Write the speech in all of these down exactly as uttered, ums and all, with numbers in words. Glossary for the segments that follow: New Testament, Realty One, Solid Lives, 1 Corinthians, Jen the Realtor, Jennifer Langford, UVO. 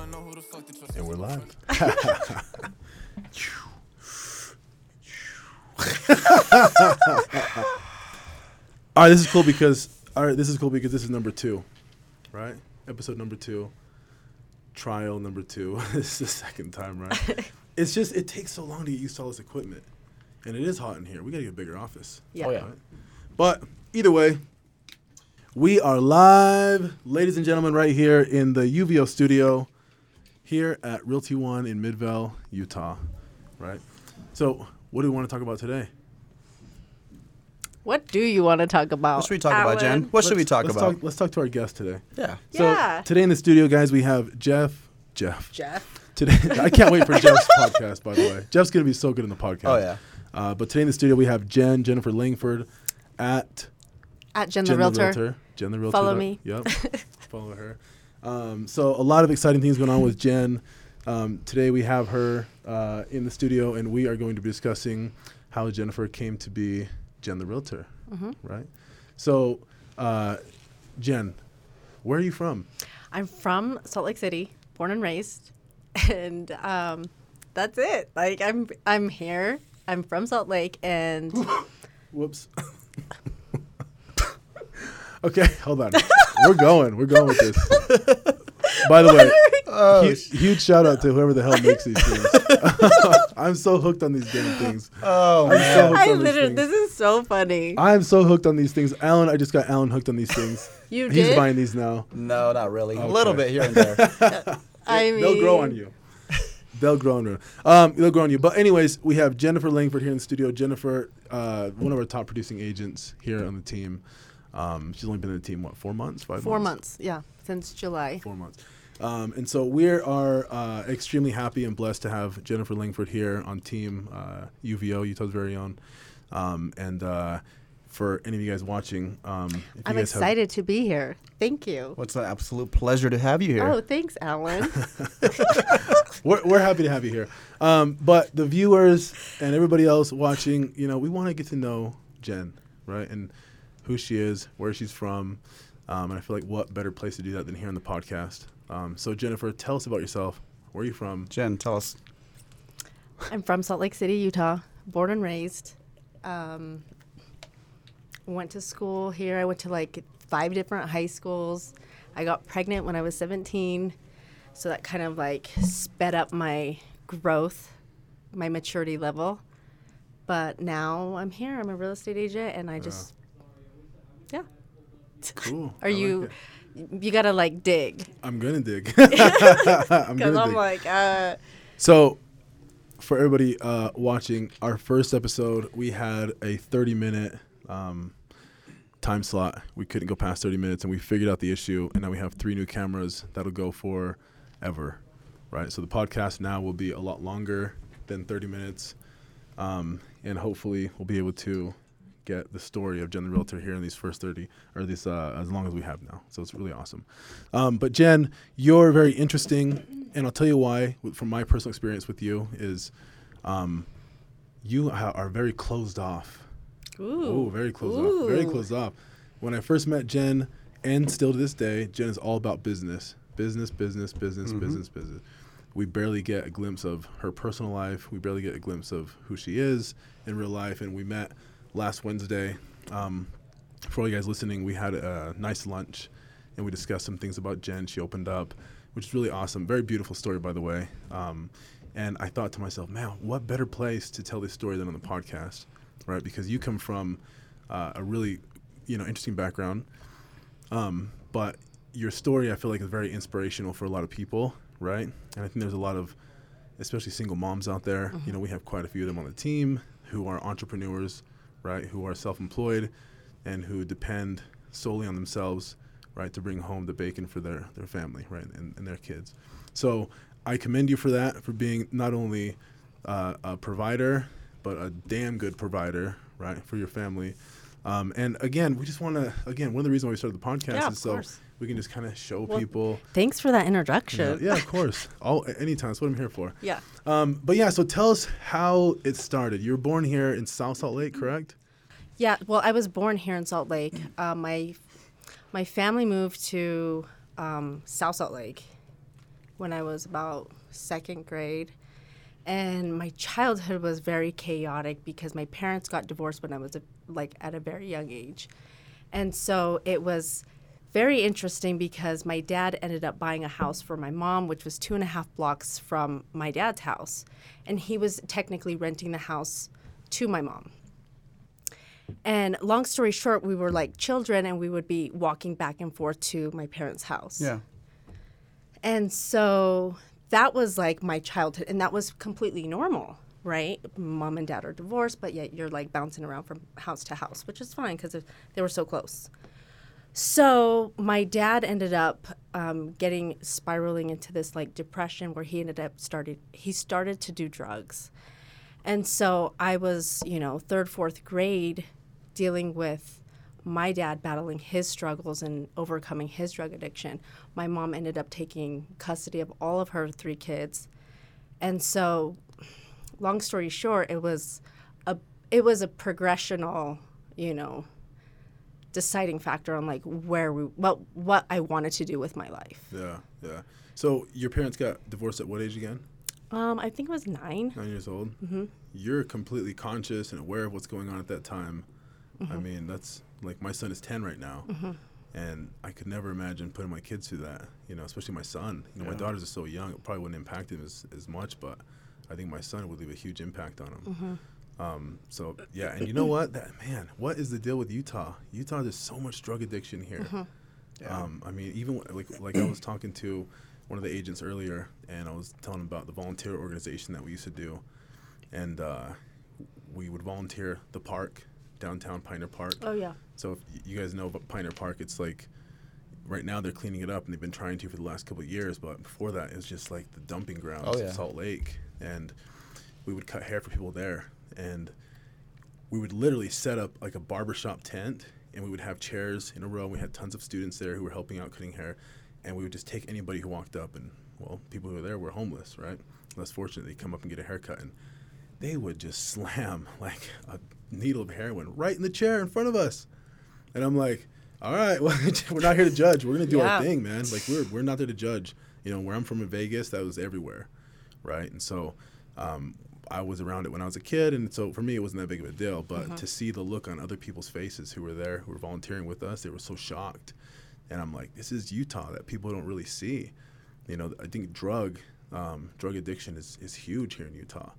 And we're live. all right, this is cool because all right, this is cool because this is number two, right? Episode number two, trial number two. This is the second time, right? It's just it takes so long to get used to all this equipment, and it is hot in here. We gotta get a bigger office. Yeah. Oh, yeah. Right? But either way, we are live, ladies and gentlemen, right here in the U V O studio, here at Realty One in Midvale, Utah. Right. So, what do we want to talk about today? What do you want to talk about? What should we talk Alan? about, Jen? What let's, should we talk let's about? Talk, let's talk to our guest today. Yeah. So yeah. Today in the studio, guys, we have Jeff. Jeff. Jeff. Today, I can't wait for Jeff's podcast, by the way. Jeff's going to be so good in the podcast. Oh, yeah. Uh, but today in the studio, we have Jen, Jennifer Langford at... At Jen, Jen the Realtor. Realtor. Jen the Realtor. Follow that, me. Yep. Follow her. Um, so a lot of exciting things going on with Jen. Um, today we have her uh, in the studio, and we are going to be discussing how Jennifer came to be... Jen the Realtor, mm-hmm. right? So, uh, Jen, where are you from? I'm from Salt Lake City, born and raised, and um, that's it. Like, I'm I'm here. I'm from Salt Lake, and... Whoops. Okay, hold on. We're going. We're going with this. By the way, oh, huge, huge shout out to whoever the hell makes these things. I'm so hooked on these damn things. Oh, I'm man. So I literally, this is so funny. I'm so hooked on these things. Alan, I just got Alan hooked on these things. You He's did? He's buying these now. No, not really. Okay. A little bit here and there. I mean. They'll grow on you. They'll grow on you. Um, they'll grow on you. But anyways, we have Jennifer Langford here in the studio. Jennifer, uh, one of our top producing agents here on the team. Um, she's only been on the team, what, four months, five four months? Four months, yeah, since July. Four months. Um, and so we are uh, extremely happy and blessed to have Jennifer Langford here on Team uh, U V O, Utah's very own. Um, and uh, for any of you guys watching, um, if I'm you guys excited have... to be here. Thank you. Well, it's an absolute pleasure to have you here. Oh, thanks, Alan. we're, we're happy to have you here. Um, but the viewers and everybody else watching, you know, we want to get to know Jen, right? And who she is, where she's from, um, and I feel like what better place to do that than here on the podcast. Um, so, Jennifer, tell us about yourself. Where are you from? Jen, tell us. I'm from Salt Lake City, Utah, born and raised. Um, went to school here. I went to like five different high schools. I got pregnant when I was seventeen, so that kind of like sped up my growth, my maturity level. But now I'm here. I'm a real estate agent, and I just... Uh. Yeah. Cool. Are I you, like you gotta like dig. I'm gonna dig. Because I'm, I'm like, uh. So, for everybody uh, watching, our first episode, we had a thirty minute um, time slot. We couldn't go past thirty minutes, and we figured out the issue, and now we have three new cameras that'll go forever, right? So, the podcast now will be a lot longer than thirty minutes, um, and hopefully, we'll be able to get the story of Jen the Realtor here in these first thirty, or these uh, as long as we have now. So it's really awesome. Um, but Jen, you're very interesting, and I'll tell you why. From my personal experience with you, is um, you ha- are very closed off. Ooh, Ooh very closed Ooh. off. Very closed off. When I first met Jen, and still to this day, Jen is all about business, business, business, business, mm-hmm. business, business. We barely get a glimpse of her personal life. We barely get a glimpse of who she is in real life, and we met last Wednesday. Um, for all you guys listening, we had a nice lunch, and we discussed some things about Jen. She opened up, which is really awesome. Very beautiful story, by the way. Um, and I thought to myself, man, what better place to tell this story than on the podcast, right? Because you come from uh, a really, you know, interesting background. Um, but your story, I feel like, is very inspirational for a lot of people, right? And I think there's a lot of, especially single moms out there. Mm-hmm. You know, we have quite a few of them on the team who are entrepreneurs, right, who are self-employed and who depend solely on themselves, right, to bring home the bacon for their, their family, right, and, and their kids. So I commend you for that, for being not only uh, a provider, but a damn good provider, right, for your family. Um, and, again, we just want to, again, one of the reasons why we started the podcast yeah, is so course. we can just kind of show well, people. Thanks for that introduction. Yeah, yeah of course. All, anytime. That's what I'm here for. Yeah. Um, but, yeah, so tell us how it started. You were born here in South Salt Lake, correct? Yeah. Well, I was born here in Salt Lake. Uh, my my family moved to um, South Salt Lake when I was about second grade. And my childhood was very chaotic because my parents got divorced when I was a, like at a very young age. And so it was very interesting because my dad ended up buying a house for my mom, which was two and a half blocks from my dad's house. And he was technically renting the house to my mom. And long story short, we were like children and we would be walking back and forth to my parents' house. Yeah. And so that was like my childhood, and that was completely normal, right? Mom and dad are divorced, but yet you're like bouncing around from house to house, which is fine because they were so close. So my dad ended up um, getting spiraling into this like depression where he ended up started he started to do drugs. And so I was, you know, third, fourth grade dealing with my dad battling his struggles and overcoming his drug addiction. My mom ended up taking custody of all of her three kids. And so long story short, it was a it was a progressional, you know, deciding factor on like where we what what I wanted to do with my life. Yeah, yeah. So your parents got divorced at what age again? Um, I think it was nine. Nine years old. Mm-hmm. You're completely conscious and aware of what's going on at that time. Mm-hmm. I mean, that's like my son is ten right now, mm-hmm. and I could never imagine putting my kids through that. You know, especially my son. You know, yeah. My daughters are so young; it probably wouldn't impact him as, as much, but I think my son would leave a huge impact on him. Mm-hmm. Um, so yeah, and you know what? That man, what is the deal with Utah? Utah, there's so much drug addiction here. Mm-hmm. Yeah. Um, I mean, even like like I was talking to one of the agents earlier, and I was telling him about the volunteer organization that we used to do. And uh, we would volunteer the park, downtown Pioneer Park. Oh, yeah. So if you guys know about Pioneer Park, it's like right now they're cleaning it up, and they've been trying to for the last couple of years. But before that, it was just like the dumping grounds oh, yeah. of Salt Lake. And we would cut hair for people there. And we would literally set up like a barbershop tent, and we would have chairs in a row. We had tons of students there who were helping out cutting hair. And we would just take anybody who walked up, and, well, people who were there were homeless, right? Less fortunate, they'd come up and get a haircut, and they would just slam, like, a needle of heroin right in the chair in front of us. And I'm like, all right, well, we're not here to judge. We're going to do yeah. our thing, man. Like, we're we're not there to judge. You know, where I'm from in Vegas, that was everywhere, right? And so um, I was around it when I was a kid, and so for me it wasn't that big of a deal. But mm-hmm. to see the look on other people's faces who were there, who were volunteering with us, they were so shocked. And I'm like, this is Utah that people don't really see. You know, I think drug um, drug addiction is, is huge here in Utah.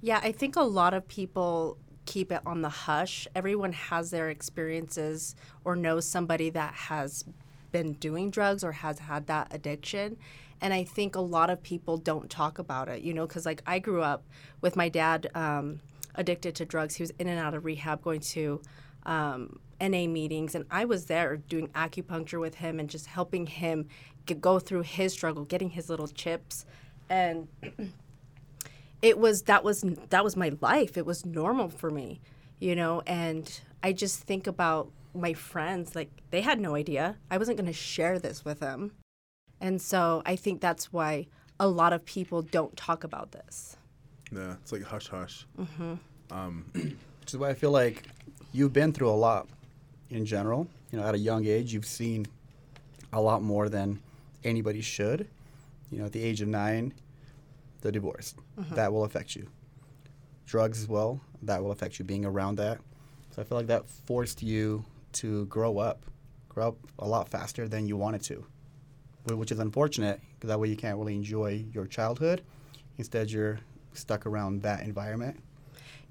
Yeah, I think a lot of people keep it on the hush. Everyone has their experiences or knows somebody that has been doing drugs or has had that addiction. And I think a lot of people don't talk about it, you know, because, like, I grew up with my dad um, addicted to drugs. He was in and out of rehab going to um, N A meetings, and I was there doing acupuncture with him and just helping him get, go through his struggle, getting his little chips, and it was that was that was my life. It was normal for me, you know. And I just think about my friends, like they had no idea. I wasn't going to share this with them, and so I think that's why a lot of people don't talk about this. Yeah, it's like hush hush. Mm-hmm. Um, which is why I feel like you've been through a lot. In general, you know, at a young age, you've seen a lot more than anybody should. You know, at the age of nine, the divorce, mm-hmm. that will affect you. Drugs as well, that will affect you, being around that. So I feel like that forced you to grow up, grow up a lot faster than you wanted to, which is unfortunate because that way you can't really enjoy your childhood. Instead, you're stuck around that environment.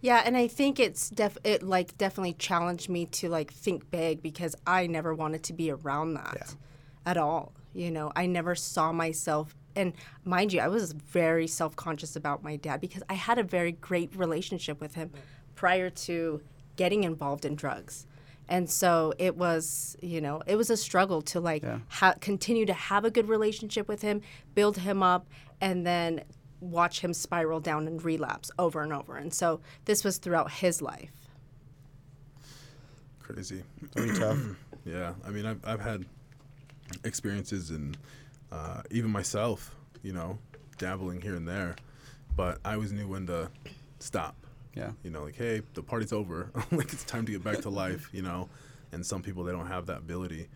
Yeah, and I think it's def it like definitely challenged me to like think big because I never wanted to be around that yeah. at all. You know, I never saw myself, and mind you, I was very self-conscious about my dad because I had a very great relationship with him prior to getting involved in drugs. And so it was, you know, it was a struggle to like yeah. ha- continue to have a good relationship with him, build him up, and then watch him spiral down and relapse over and over. And so this was throughout his life. Crazy. Pretty tough. Yeah. I mean, I've, I've had experiences and uh, even myself, you know, dabbling here and there, but I always knew when to stop. Yeah. You know, like, hey, the party's over. Like, it's time to get back to life, you know, and some people, they don't have that ability.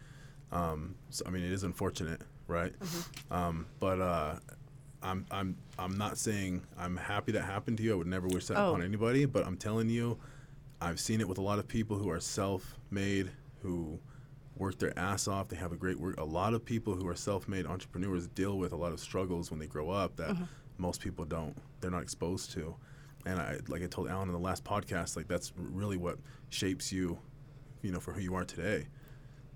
Um, so, I mean, it is unfortunate, right? Mm-hmm. Um, but, uh, I'm I'm I'm not saying I'm happy that happened to you. I would never wish that oh. upon anybody, but I'm telling you, I've seen it with a lot of people who are self-made, who work their ass off. They have a great work. A lot of people who are self-made entrepreneurs deal with a lot of struggles when they grow up that mm-hmm. most people don't. They're not exposed to. And I, like I told Alan in the last podcast, like that's really what shapes you, you know, for who you are today.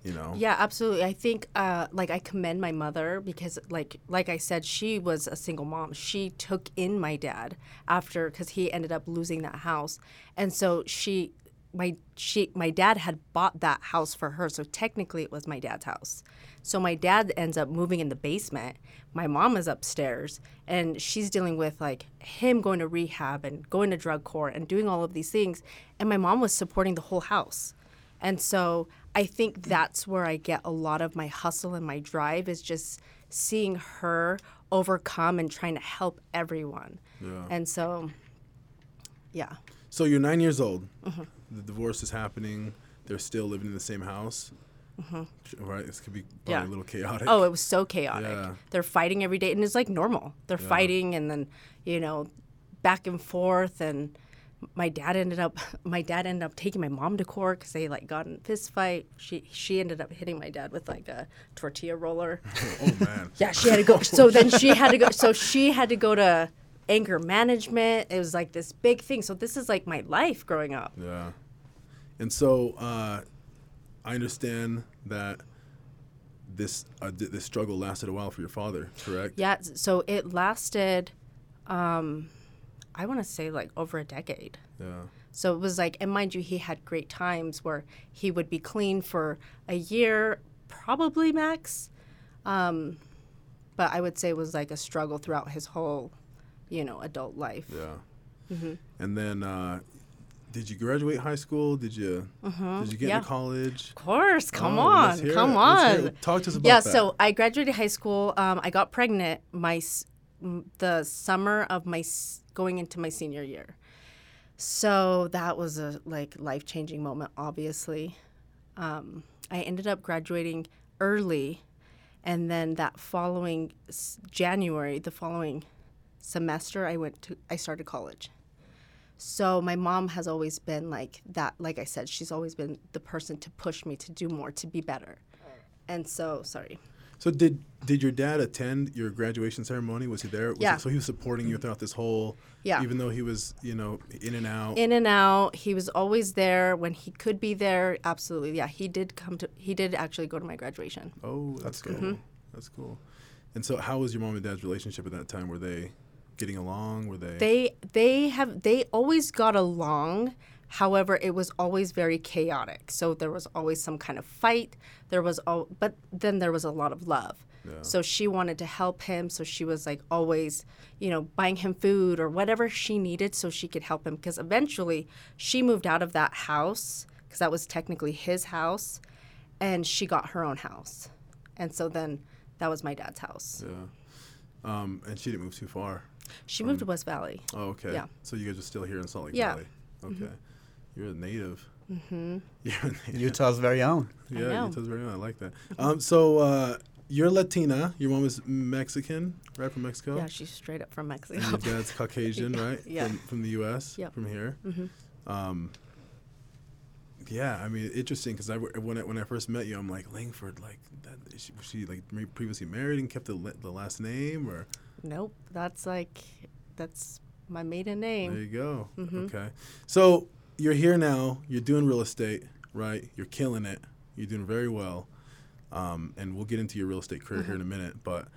You know? Yeah, absolutely. I think, uh, like, I commend my mother because, like, like I said, she was a single mom. She took in my dad after because he ended up losing that house, and so she, my she, my dad had bought that house for her. So technically, it was my dad's house. So my dad ends up moving in the basement. My mom is upstairs, and she's dealing with like him going to rehab and going to drug court and doing all of these things, and my mom was supporting the whole house, and so. I think that's where I get a lot of my hustle and my drive is just seeing her overcome and trying to help everyone. Yeah. And so, yeah. So you're nine years old. Mm-hmm. The divorce is happening. They're still living in the same house. Mm-hmm. Right? This could be probably yeah. a little chaotic. Oh, it was so chaotic. Yeah. They're fighting every day. And it's like normal. They're yeah. fighting and then, you know, back and forth and... My dad ended up. My dad ended up taking my mom to court because they like got in a fist fight. She she ended up hitting my dad with like a tortilla roller. Oh man! Yeah, she had to go. So then she had to go. So she had to go to anger management. It was like this big thing. So this is like my life growing up. Yeah, and so uh, I understand that this uh, this struggle lasted a while for your father, correct? Yeah. So it lasted. Um, I want to say like over a decade. Yeah. So it was like, and mind you, he had great times where he would be clean for a year, probably max. Um, but I would say it was like a struggle throughout his whole, you know, adult life. Yeah. Mm-hmm. And then, uh, did you graduate high school? Did you mm-hmm. Did you get yeah. into college? Of course. Come oh, on. Let's hear come it. on. Let's hear it. Talk to us about yeah, that. Yeah. So I graduated high school. Um, I got pregnant my the summer of my. going into my senior year. So that was a like life-changing moment, obviously. Um, I ended up graduating early, and then that following s- January, the following semester, I went to I started college. So my mom has always been like that, like I said, she's always been the person to push me to do more, to be better. And so, sorry. So did did your dad attend your graduation ceremony? Was he there? Was yeah. He, so he was supporting you throughout this whole, yeah. even though he was, you know, in and out. In and out. He was always there when he could be there. Absolutely. Yeah, he did come to, he did actually go to my graduation. Oh, that's, that's cool. Mm-hmm. That's cool. And so how was your mom and dad's relationship at that time? Were they getting along? Were they? They, they have, they always got along. However, it was always very chaotic. So there was always some kind of fight. There was all, but then there was a lot of love. Yeah. So she wanted to help him. So she was like always, you know, buying him food or whatever she needed so she could help him. Because eventually she moved out of that house because that was technically his house, and she got her own house. And so then that was my dad's house. Yeah. Um, and she didn't move too far. She from... moved to West Valley. Oh, okay. Yeah. So you guys are still here in Salt Lake yeah. Valley. Okay. Mm-hmm. You're a native. Mm-hmm. You're a native. Utah's very own. Yeah, Utah's very own. I like that. Um, so uh, you're Latina. Your mom is Mexican, right, from Mexico? Yeah, she's straight up from Mexico. And your dad's Caucasian, right? Yeah. From, from the U S, yep. from here. Mm-hmm. Um, yeah, I mean, interesting, because I, when, I, when I first met you, I'm like, Langford, like, that, is she, was she like previously married and kept the, the last name? Or? Nope. That's like, that's my maiden name. There you go. Mm-hmm. Okay. So... You're here now. You're doing real estate, right? You're killing it. You're doing very well. Um, and we'll get into your real estate career mm-hmm. here in a minute. But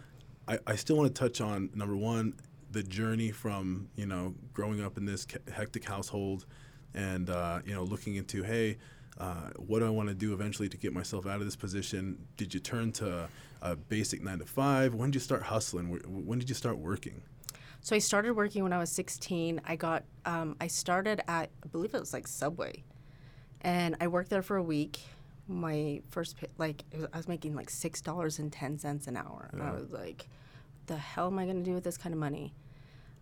I, I still want to touch on, number one, the journey from, you know, growing up in this hectic household and, uh, you know, looking into, hey, uh, what do I want to do eventually to get myself out of this position? Did you turn to a basic nine to five? When did you start hustling? When did you start working? So I started working when I was sixteen. I got, um, I started at, I believe it was like Subway, and I worked there for a week. My first, pay, like, it was, I was making like six dollars and ten cents an hour, yeah. and I was like, "What the hell am I going to do with this kind of money?"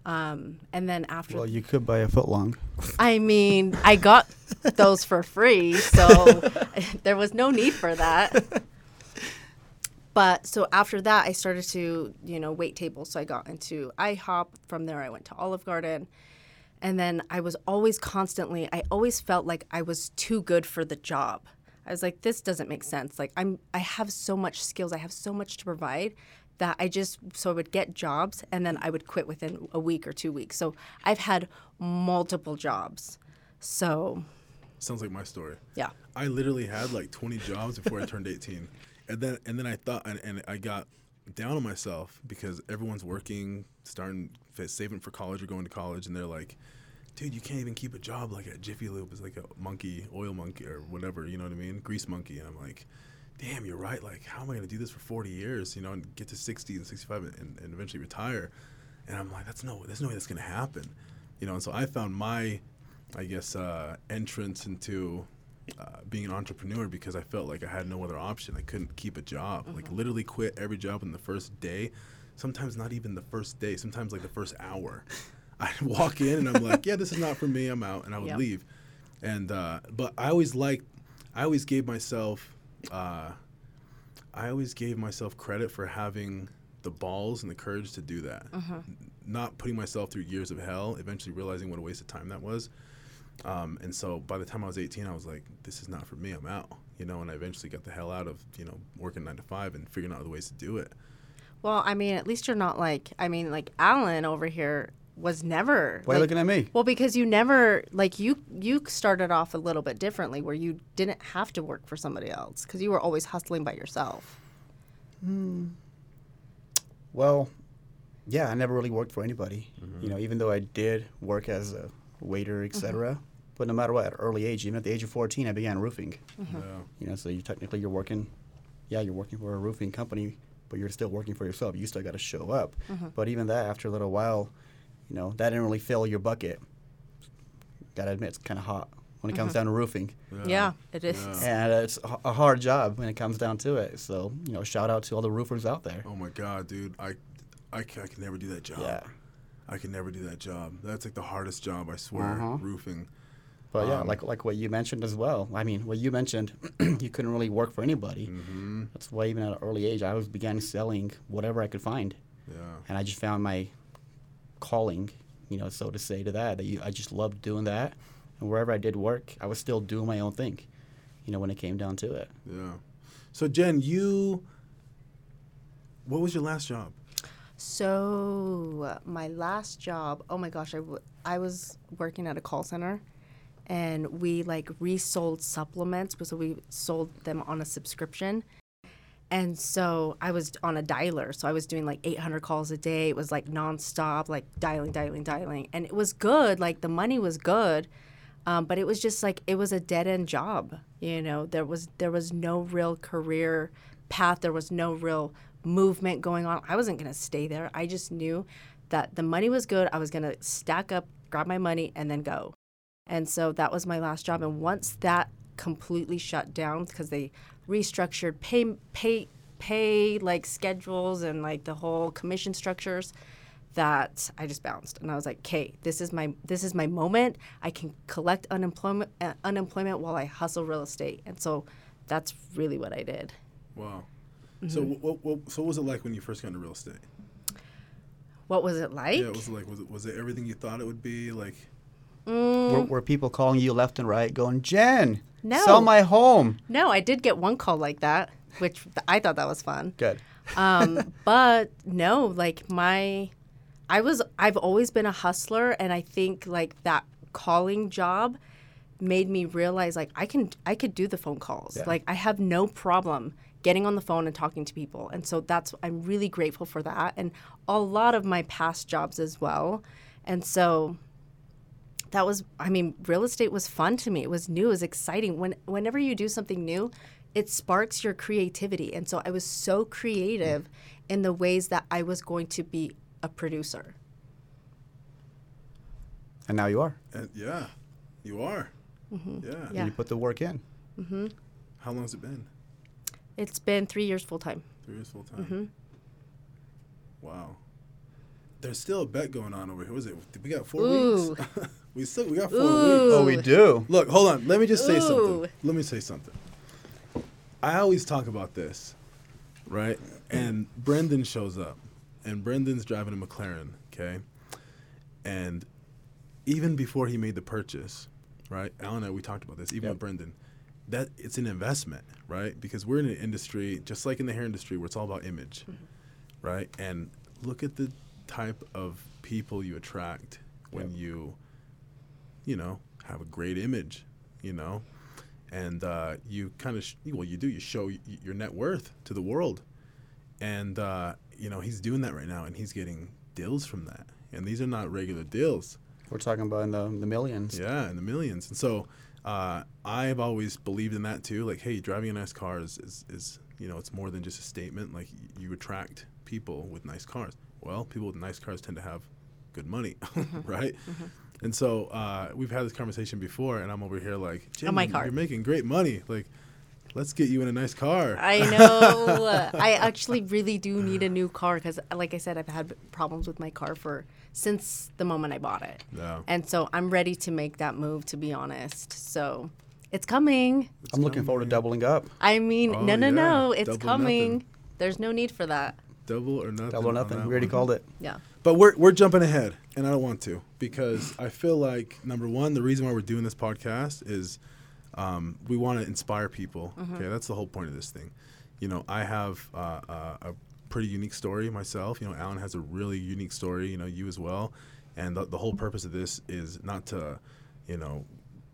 Um, and then after, well, you could buy a footlong. I mean, I got those for free, so there was no need for that. But so after that, I started to, you know, wait tables. So I got into IHOP. From there, I went to Olive Garden. And then I was always constantly, I always felt like I was too good for the job. I was like, this doesn't make sense. Like, I'm, I have so much skills. I have so much to provide that I just, so I would get jobs and then I would quit within a week or two weeks. So I've had multiple jobs. So. Sounds like my story. Yeah. I literally had like twenty jobs before I turned eighteen. And then, and then I thought, and, and I got down on myself because everyone's working, starting, saving for college or going to college, and they're like, dude, you can't even keep a job like at Jiffy Lube. It's like a monkey, oil monkey or whatever, you know what I mean? Grease monkey. And I'm like, damn, you're right. Like, how am I going to do this for forty years, you know, and get to sixty and sixty-five and, and eventually retire? And I'm like, that's no, there's no way that's going to happen. You know, and so I found my, I guess, uh, entrance into uh, being an entrepreneur because I felt like I had no other option. I couldn't keep a job. Mm-hmm. Like, literally quit every job on the first day. Sometimes not even the first day. Sometimes, like, the first hour. I'd walk in and I'm like, yeah, this is not for me. I'm out. And I would yep. leave. And, uh, but I always liked, I always gave myself, uh, I always gave myself credit for having the balls and the courage to do that. Uh-huh. Not putting myself through years of hell, eventually realizing what a waste of time that was. Um, and so by the time I was eighteen, I was like, this is not for me. I'm out, you know, and I eventually got the hell out of, you know, working nine to five and figuring out other ways to do it. Well, I mean, at least you're not like, I mean, like Alan over here was never. Why like, are you looking at me? Well, because you never, like, you you started off a little bit differently where you didn't have to work for somebody else because you were always hustling by yourself. Mm. Well, yeah, I never really worked for anybody. Mm-hmm. You know, even though I did work as a waiter, et cetera. Mm-hmm. But no matter what, at an early age, even at the age of fourteen, I began roofing. Mm-hmm. Yeah. You know, so you technically you're working, yeah, you're working for a roofing company, but you're still working for yourself. You still got to show up. Mm-hmm. But even that, after a little while, you know, that didn't really fill your bucket. Gotta admit, it's kind of hot when it mm-hmm. comes down to roofing. Yeah, yeah it is. Yeah. And uh, it's a hard job when it comes down to it. So, you know, shout out to all the roofers out there. Oh, my God, dude. I, I, I can never do that job. Yeah. I can never do that job. That's, like, the hardest job, I swear, uh-huh. roofing. But, um, yeah, like like what you mentioned as well. I mean, what you mentioned, you couldn't really work for anybody. Mm-hmm. That's why even at an early age, I was began selling whatever I could find. Yeah. And I just found my calling, you know, so to say, to that that you, I just loved doing that, and wherever I did work, I was still doing my own thing, you know, when it came down to it. Yeah. So Jen, you, what was your last job? So my last job, oh my gosh, I, w- I was working at a call center, and we like resold supplements, so we sold them on a subscription. And so I was on a dialer, so I was doing like eight hundred calls a day. It was like nonstop, like dialing, dialing, dialing. And it was good, like the money was good, um, but it was just like, it was a dead-end job, you know? There was there was no real career path, there was no real movement going on. I wasn't gonna stay there. I just knew that the money was good, I was gonna stack up, grab my money, and then go. And so that was my last job, and once that completely shut down because they restructured pay pay pay like schedules and like the whole commission structures, that I just bounced. And I was like, okay, this is my this is my moment. I can collect unemployment uh, unemployment while I hustle real estate. And so that's really what I did. Wow. Mm-hmm. So what, what so what was it like when you first got into real estate? What was it like? Yeah, what was it like? Was it, was it everything you thought it would be? Like mm. were, were people calling you left and right going, Jen, no. Sell my home. No, I did get one call like that, which th- I thought that was fun. Good. um, but no, like my, I was, I've always been a hustler. And I think like that calling job made me realize like I can, I could do the phone calls. Yeah. Like I have no problem getting on the phone and talking to people. And so that's, I'm really grateful for that. And a lot of my past jobs as well. And so that was, I mean, real estate was fun to me. It was new, it was exciting. When, whenever you do something new, it sparks your creativity. And so I was so creative mm-hmm. in the ways that I was going to be a producer. And now you are. Uh, yeah, you are. Mm-hmm. Yeah. And yeah. You put the work in. Mm-hmm. How long has it been? It's been three years full time. Three years full time. Mm-hmm. Wow. There's still a bet going on over here. What is it? We got four Ooh. weeks. We still we got four Ooh. weeks. Oh, we do. Look, hold on. Let me just say Ooh. something. Let me say something. I always talk about this, right? And Brendan shows up, and Brendan's driving a McLaren, okay? And even before he made the purchase, right, Alan and we talked about this, even yep. with Brendan, that it's an investment, right? Because we're in an industry, just like in the hair industry, where it's all about image, mm-hmm. right? And look at the type of people you attract when yep. you, you know, have a great image, you know? And uh, you kind of, sh- well, you do, you show y- your net worth to the world. And, uh, you know, he's doing that right now, and he's getting deals from that. And these are not regular deals. We're talking about in the, the millions. Yeah, in the millions. And so uh, I've always believed in that, too. Like, hey, driving a nice car is, is, is, you know, it's more than just a statement. Like, you attract people with nice cars. Well, people with nice cars tend to have good money, right? Mm-hmm. And so uh, we've had this conversation before, and I'm over here like, Jen, oh, you're making great money. Like, let's get you in a nice car. I know. I actually really do need a new car because, like I said, I've had problems with my car for since the moment I bought it. Yeah. And so I'm ready to make that move, to be honest. So it's coming. It's I'm coming. looking forward to doubling up. I mean, oh, no, no, yeah. no. It's Double coming. Nothing. There's no need for that. Double or nothing. Double or nothing. We already one. called it. Yeah. But we're we're jumping ahead, and I don't want to, because I feel like, number one, the reason why we're doing this podcast is um, we want to inspire people. Mm-hmm. Okay, that's the whole point of this thing. You know, I have uh, uh, a pretty unique story myself. You know, Alan has a really unique story. You know, you as well. And the, the whole purpose of this is not to, you know,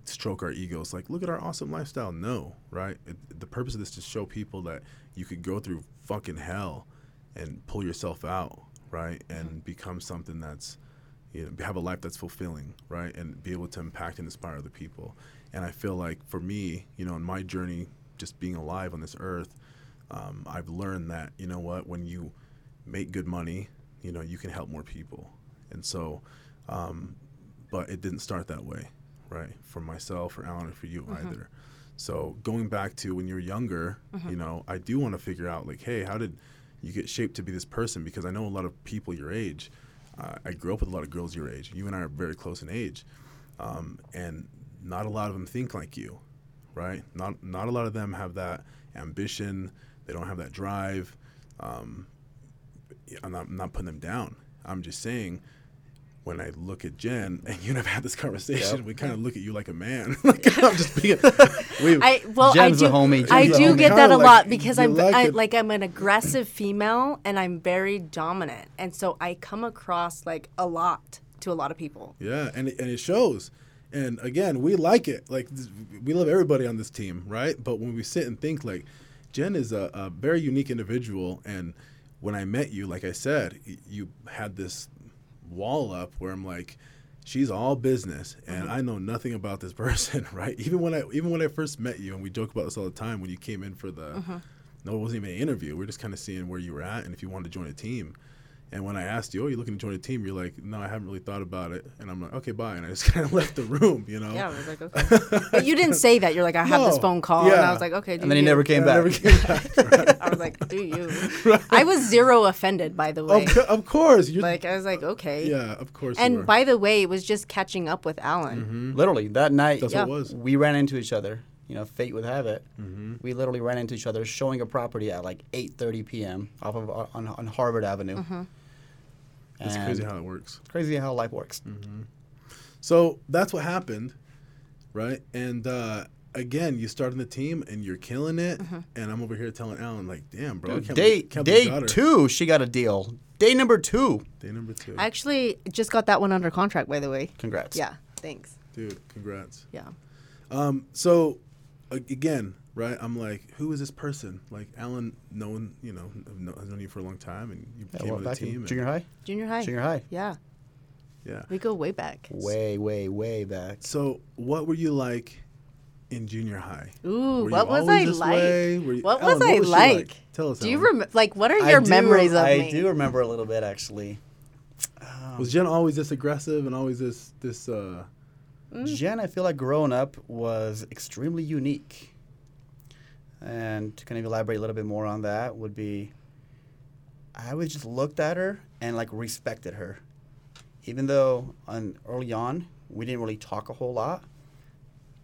stroke our egos. Like, look at our awesome lifestyle. No, right? It, the purpose of this is to show people that you could go through fucking hell and pull yourself out, right? And mm-hmm. become something that's, you know, have a life that's fulfilling, right? And be able to impact and inspire other people. And I feel like for me, you know, in my journey, just being alive on this earth, um, I've learned that, you know what, when you make good money, you know, you can help more people. And so, um, but it didn't start that way, right? For myself or Alan or for you mm-hmm. either. So going back to when you were younger, mm-hmm. you know, I do want to figure out like, hey, how did you get shaped to be this person? Because I know a lot of people your age. Uh, I grew up with a lot of girls your age. You and I are very close in age. Um, and not a lot of them think like you, right? Not not a lot of them have that ambition. They don't have that drive. Um, I'm, not, I'm not putting them down. I'm just saying, when I look at Jen, and you and I've had this conversation, yep. we kind of look at you like a man. Like, I'm just being, we, I, well, Jen's I do, a homie. Jen's I do homie. get that a like, lot because I'm like, I, like I'm an aggressive female and I'm very dominant, and so I come across like a lot to a lot of people. Yeah, and it, and it shows. And again, we like it. Like we love everybody on this team, right? But when we sit and think, like Jen is a, a very unique individual, and when I met you, like I said, you had this wall up where I'm like, she's all business and mm-hmm. I know nothing about this person, right? Even when I even when I first met you, and we joke about this all the time, when you came in for the mm-hmm. no, it wasn't even an interview. We we're just kind of seeing where you were at and if you wanted to join a team. And when I asked you, oh, you're looking to join a team, you're like, no, I haven't really thought about it. And I'm like, okay, bye. And I just kind of left the room, you know? Yeah, I was like, okay. But you didn't say that. You're like, I have no, this phone call. Yeah. And I was like, okay. Do and then you. he never came yeah, back. I, never came back right. I was like, do you? Right. I was zero offended, by the way. Of, co- of course. You're like, I was like, okay. Yeah, of course. And by the way, it was just catching up with Alan. Mm-hmm. Literally, that night, That's yeah. what it was. we ran into each other. You know, fate would have it. Mm-hmm. We literally ran into each other showing a property at like eight thirty p.m. off of on, on Harvard Avenue. Mm-hmm. It's crazy how it works. It's crazy how life works. Mm-hmm. So that's what happened, right? And uh, again, you start on the team and you're killing it. Mm-hmm. And I'm over here telling Alan, like, damn, bro. Dude, day be, day two, she got a deal. Day number two. Day number two. I actually just got that one under contract, by the way. Congrats. Yeah, thanks. Dude, congrats. Yeah. Um. So, again, right, I'm like, who is this person? Like, Alan, known, you know, has known you for a long time, and you yeah, came well, on the team. Junior high? Junior high. Junior high. Yeah. Yeah. We go way back. Way, way, way back. So what were you like in junior high? Ooh, what was I like? You, what Alan, was I what was like? like? Tell us, do Alan. you remember? Like, what are your I memories do, of I me? I do remember a little bit, actually. Um, was Jen always this aggressive and always this, this, uh... Mm. Jen, I feel like growing up was extremely unique. And to kind of elaborate a little bit more on that would be, I always just looked at her and like respected her. Even though on, early on, we didn't really talk a whole lot.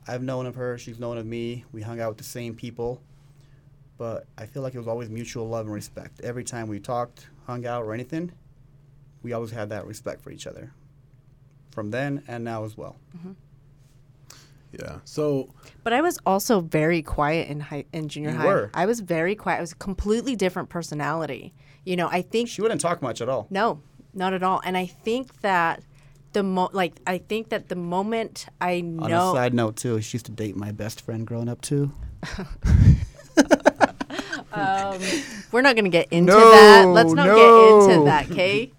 I've known of her, she's known of me, we hung out with the same people. but I feel like it was always mutual love and respect. Every time we talked, hung out, or anything, we always had that respect for each other from then and now as well. Mm-hmm. Yeah. So, but I was also very quiet in high, in junior high. You were. I was very quiet. I was a completely different personality. You know, I think she wouldn't talk much at all. No, not at all. And I think that the mo- like I think that the moment I know. On a side note too, she used to date my best friend growing up too. um, we're not going to get into no, that. Let's not no. get into that, okay?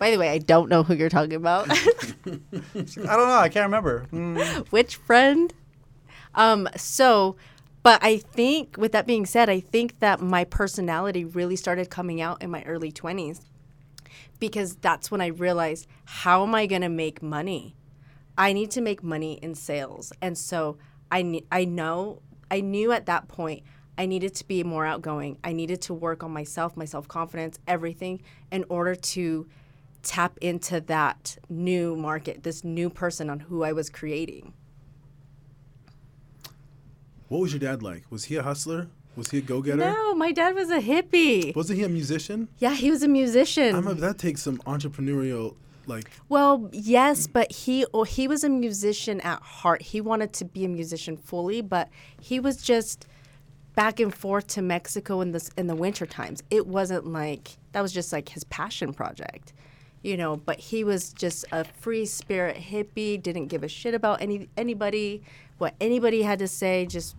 By the way, I don't know who you're talking about. I don't know. I can't remember. Mm. Which friend? Um, so, but I think with that being said, I think that my personality really started coming out in my early twenties because that's when I realized, how am I going to make money? I need to make money in sales. And so I ne- I know I knew at that point I needed to be more outgoing. I needed to work on myself, my self-confidence, everything in order to tap into that new market, this new person on who I was creating. What was your dad like? Was he a hustler? Was he a go-getter? No, my dad was a hippie. Wasn't he a musician? Yeah, he was a musician. I remember that takes some entrepreneurial, like... Well, yes, but he oh, he was a musician at heart. He wanted to be a musician fully, but he was just back and forth to Mexico in the, in the winter times. It wasn't like... That was just like his passion project. You know, but he was just a free spirit hippie, didn't give a shit about any anybody, what anybody had to say, just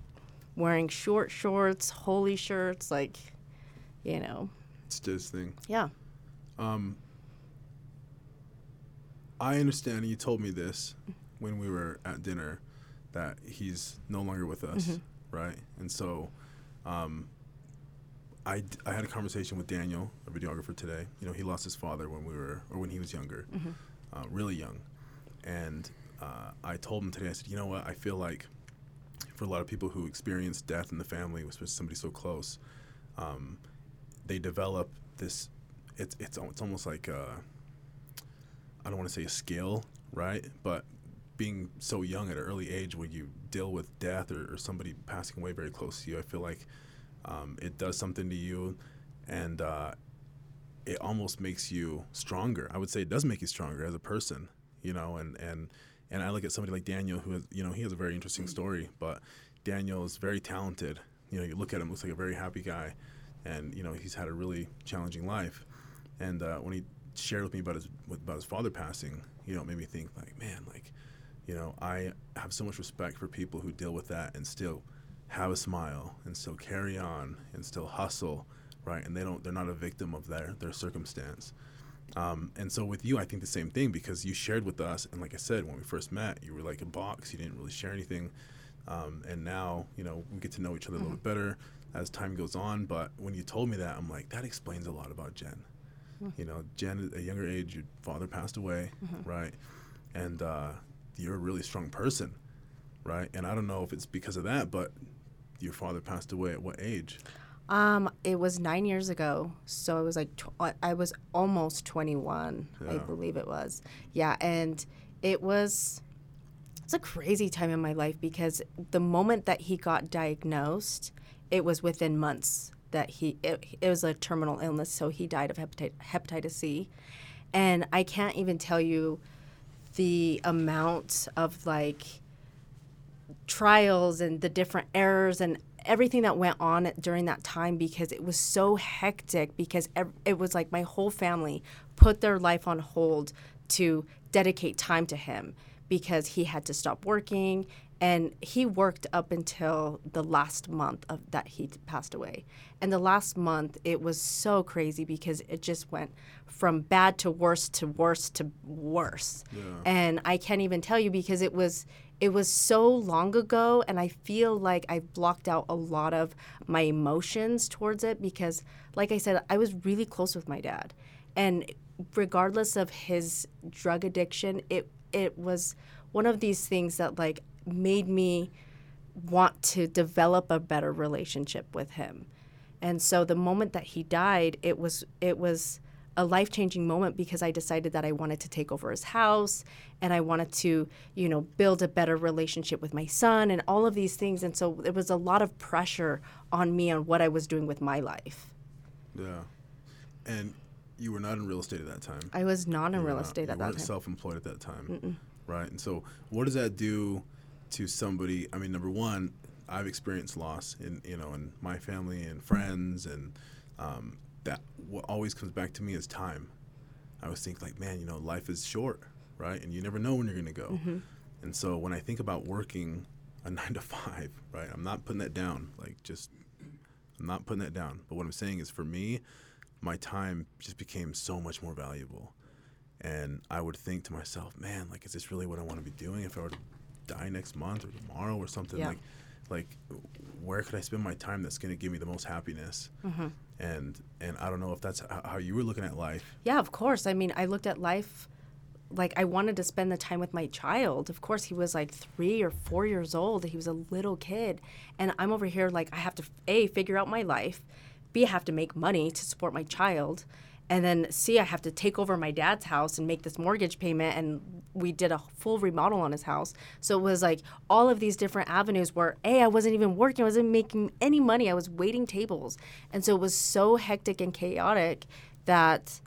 wearing short shorts, holy shirts, like, you know. It's this thing. Yeah. Um, I understand, and you told me this when we were at dinner, that he's no longer with us, mm-hmm. right? And so um, I, I had a conversation with Daniel, a videographer, today. You know, he lost his father when we were, or when he was younger, mm-hmm. uh, really young. And uh, I told him today, I said, you know what, I feel like for a lot of people who experience death in the family, especially somebody so close, um, they develop this, it's it's it's almost like, a, I don't want to say a skill, right? But being so young at an early age where you deal with death or, or somebody passing away very close to you, I feel like Um, it does something to you, and uh, it almost makes you stronger. I would say it does make you stronger as a person, you know, and, and, and I look at somebody like Daniel who has, you know, he has a very interesting story, but Daniel is very talented. You know, you look at him, looks like a very happy guy, and, you know, he's had a really challenging life. And uh, when he shared with me about his, about his father passing, you know, it made me think, like, man, like, you know, I have so much respect for people who deal with that and still have a smile and still carry on and still hustle, right? And they don't, they're not a victim of their, their circumstance. Um, and so with you, I think the same thing, because you shared with us. And like I said, when we first met, you were like a box, you didn't really share anything. Um, and now, you know, we get to know each other mm-hmm. a little bit better as time goes on. But when you told me that, I'm like, that explains a lot about Jen. Mm-hmm. You know, Jen, at a younger age, your father passed away, mm-hmm. right? And uh, you're a really strong person, right? And I don't know if it's because of that, but your father passed away at what age? Um, it was nine years ago, so I was like, tw- I was almost twenty-one, yeah. I believe it was. Yeah, and it was, it's a crazy time in my life because the moment that he got diagnosed, it was within months that he, it, it was a terminal illness, so he died of hepati- hepatitis C, and I can't even tell you the amount of like trials and the different errors and everything that went on during that time, because it was so hectic, because it was like my whole family put their life on hold to dedicate time to him because he had to stop working, and he worked up until the last month of that he passed away. And the last month, it was so crazy because it just went from bad to worse to worse to worse. Yeah. And I can't even tell you because it was It was so long ago, and I feel like I've blocked out a lot of my emotions towards it because, like I said, I was really close with my dad. And regardless of his drug addiction, it it was one of these things that, like, made me want to develop a better relationship with him. And so the moment that he died, it was it was a life-changing moment because I decided that I wanted to take over his house and I wanted to, you know, build a better relationship with my son and all of these things. And so it was a lot of pressure on me on what I was doing with my life. Yeah. And you were not in real estate at that time. I was not in real estate at that time. You weren't self-employed at that time. Mm-mm. Right. And so what does that do to somebody? I mean, number one, I've experienced loss in, you know, in my family and friends, and um, that what always comes back to me is time. I always think like, man, you know, life is short, right? And you never know when you're going to go. Mm-hmm. And so when I think about working a nine to five, right, I'm not putting that down. Like just, I'm not putting that down. But what I'm saying is for me, my time just became so much more valuable. And I would think to myself, man, like, is this really what I want to be doing? If I were to die next month or tomorrow or something, yeah. like, like, where could I spend my time that's going to give me the most happiness? Mm-hmm. And and I don't know if that's how you were looking at life. Yeah, of course. I mean, I looked at life like I wanted to spend the time with my child. Of course, he was like three or four years old. He was a little kid. And I'm over here like I have to, A, figure out my life, B, I have to make money to support my child, and then C, I have to take over my dad's house and make this mortgage payment. And we did a full remodel on his house. So it was like all of these different avenues where A, I wasn't even working. I wasn't making any money. I was waiting tables. And so it was so hectic and chaotic that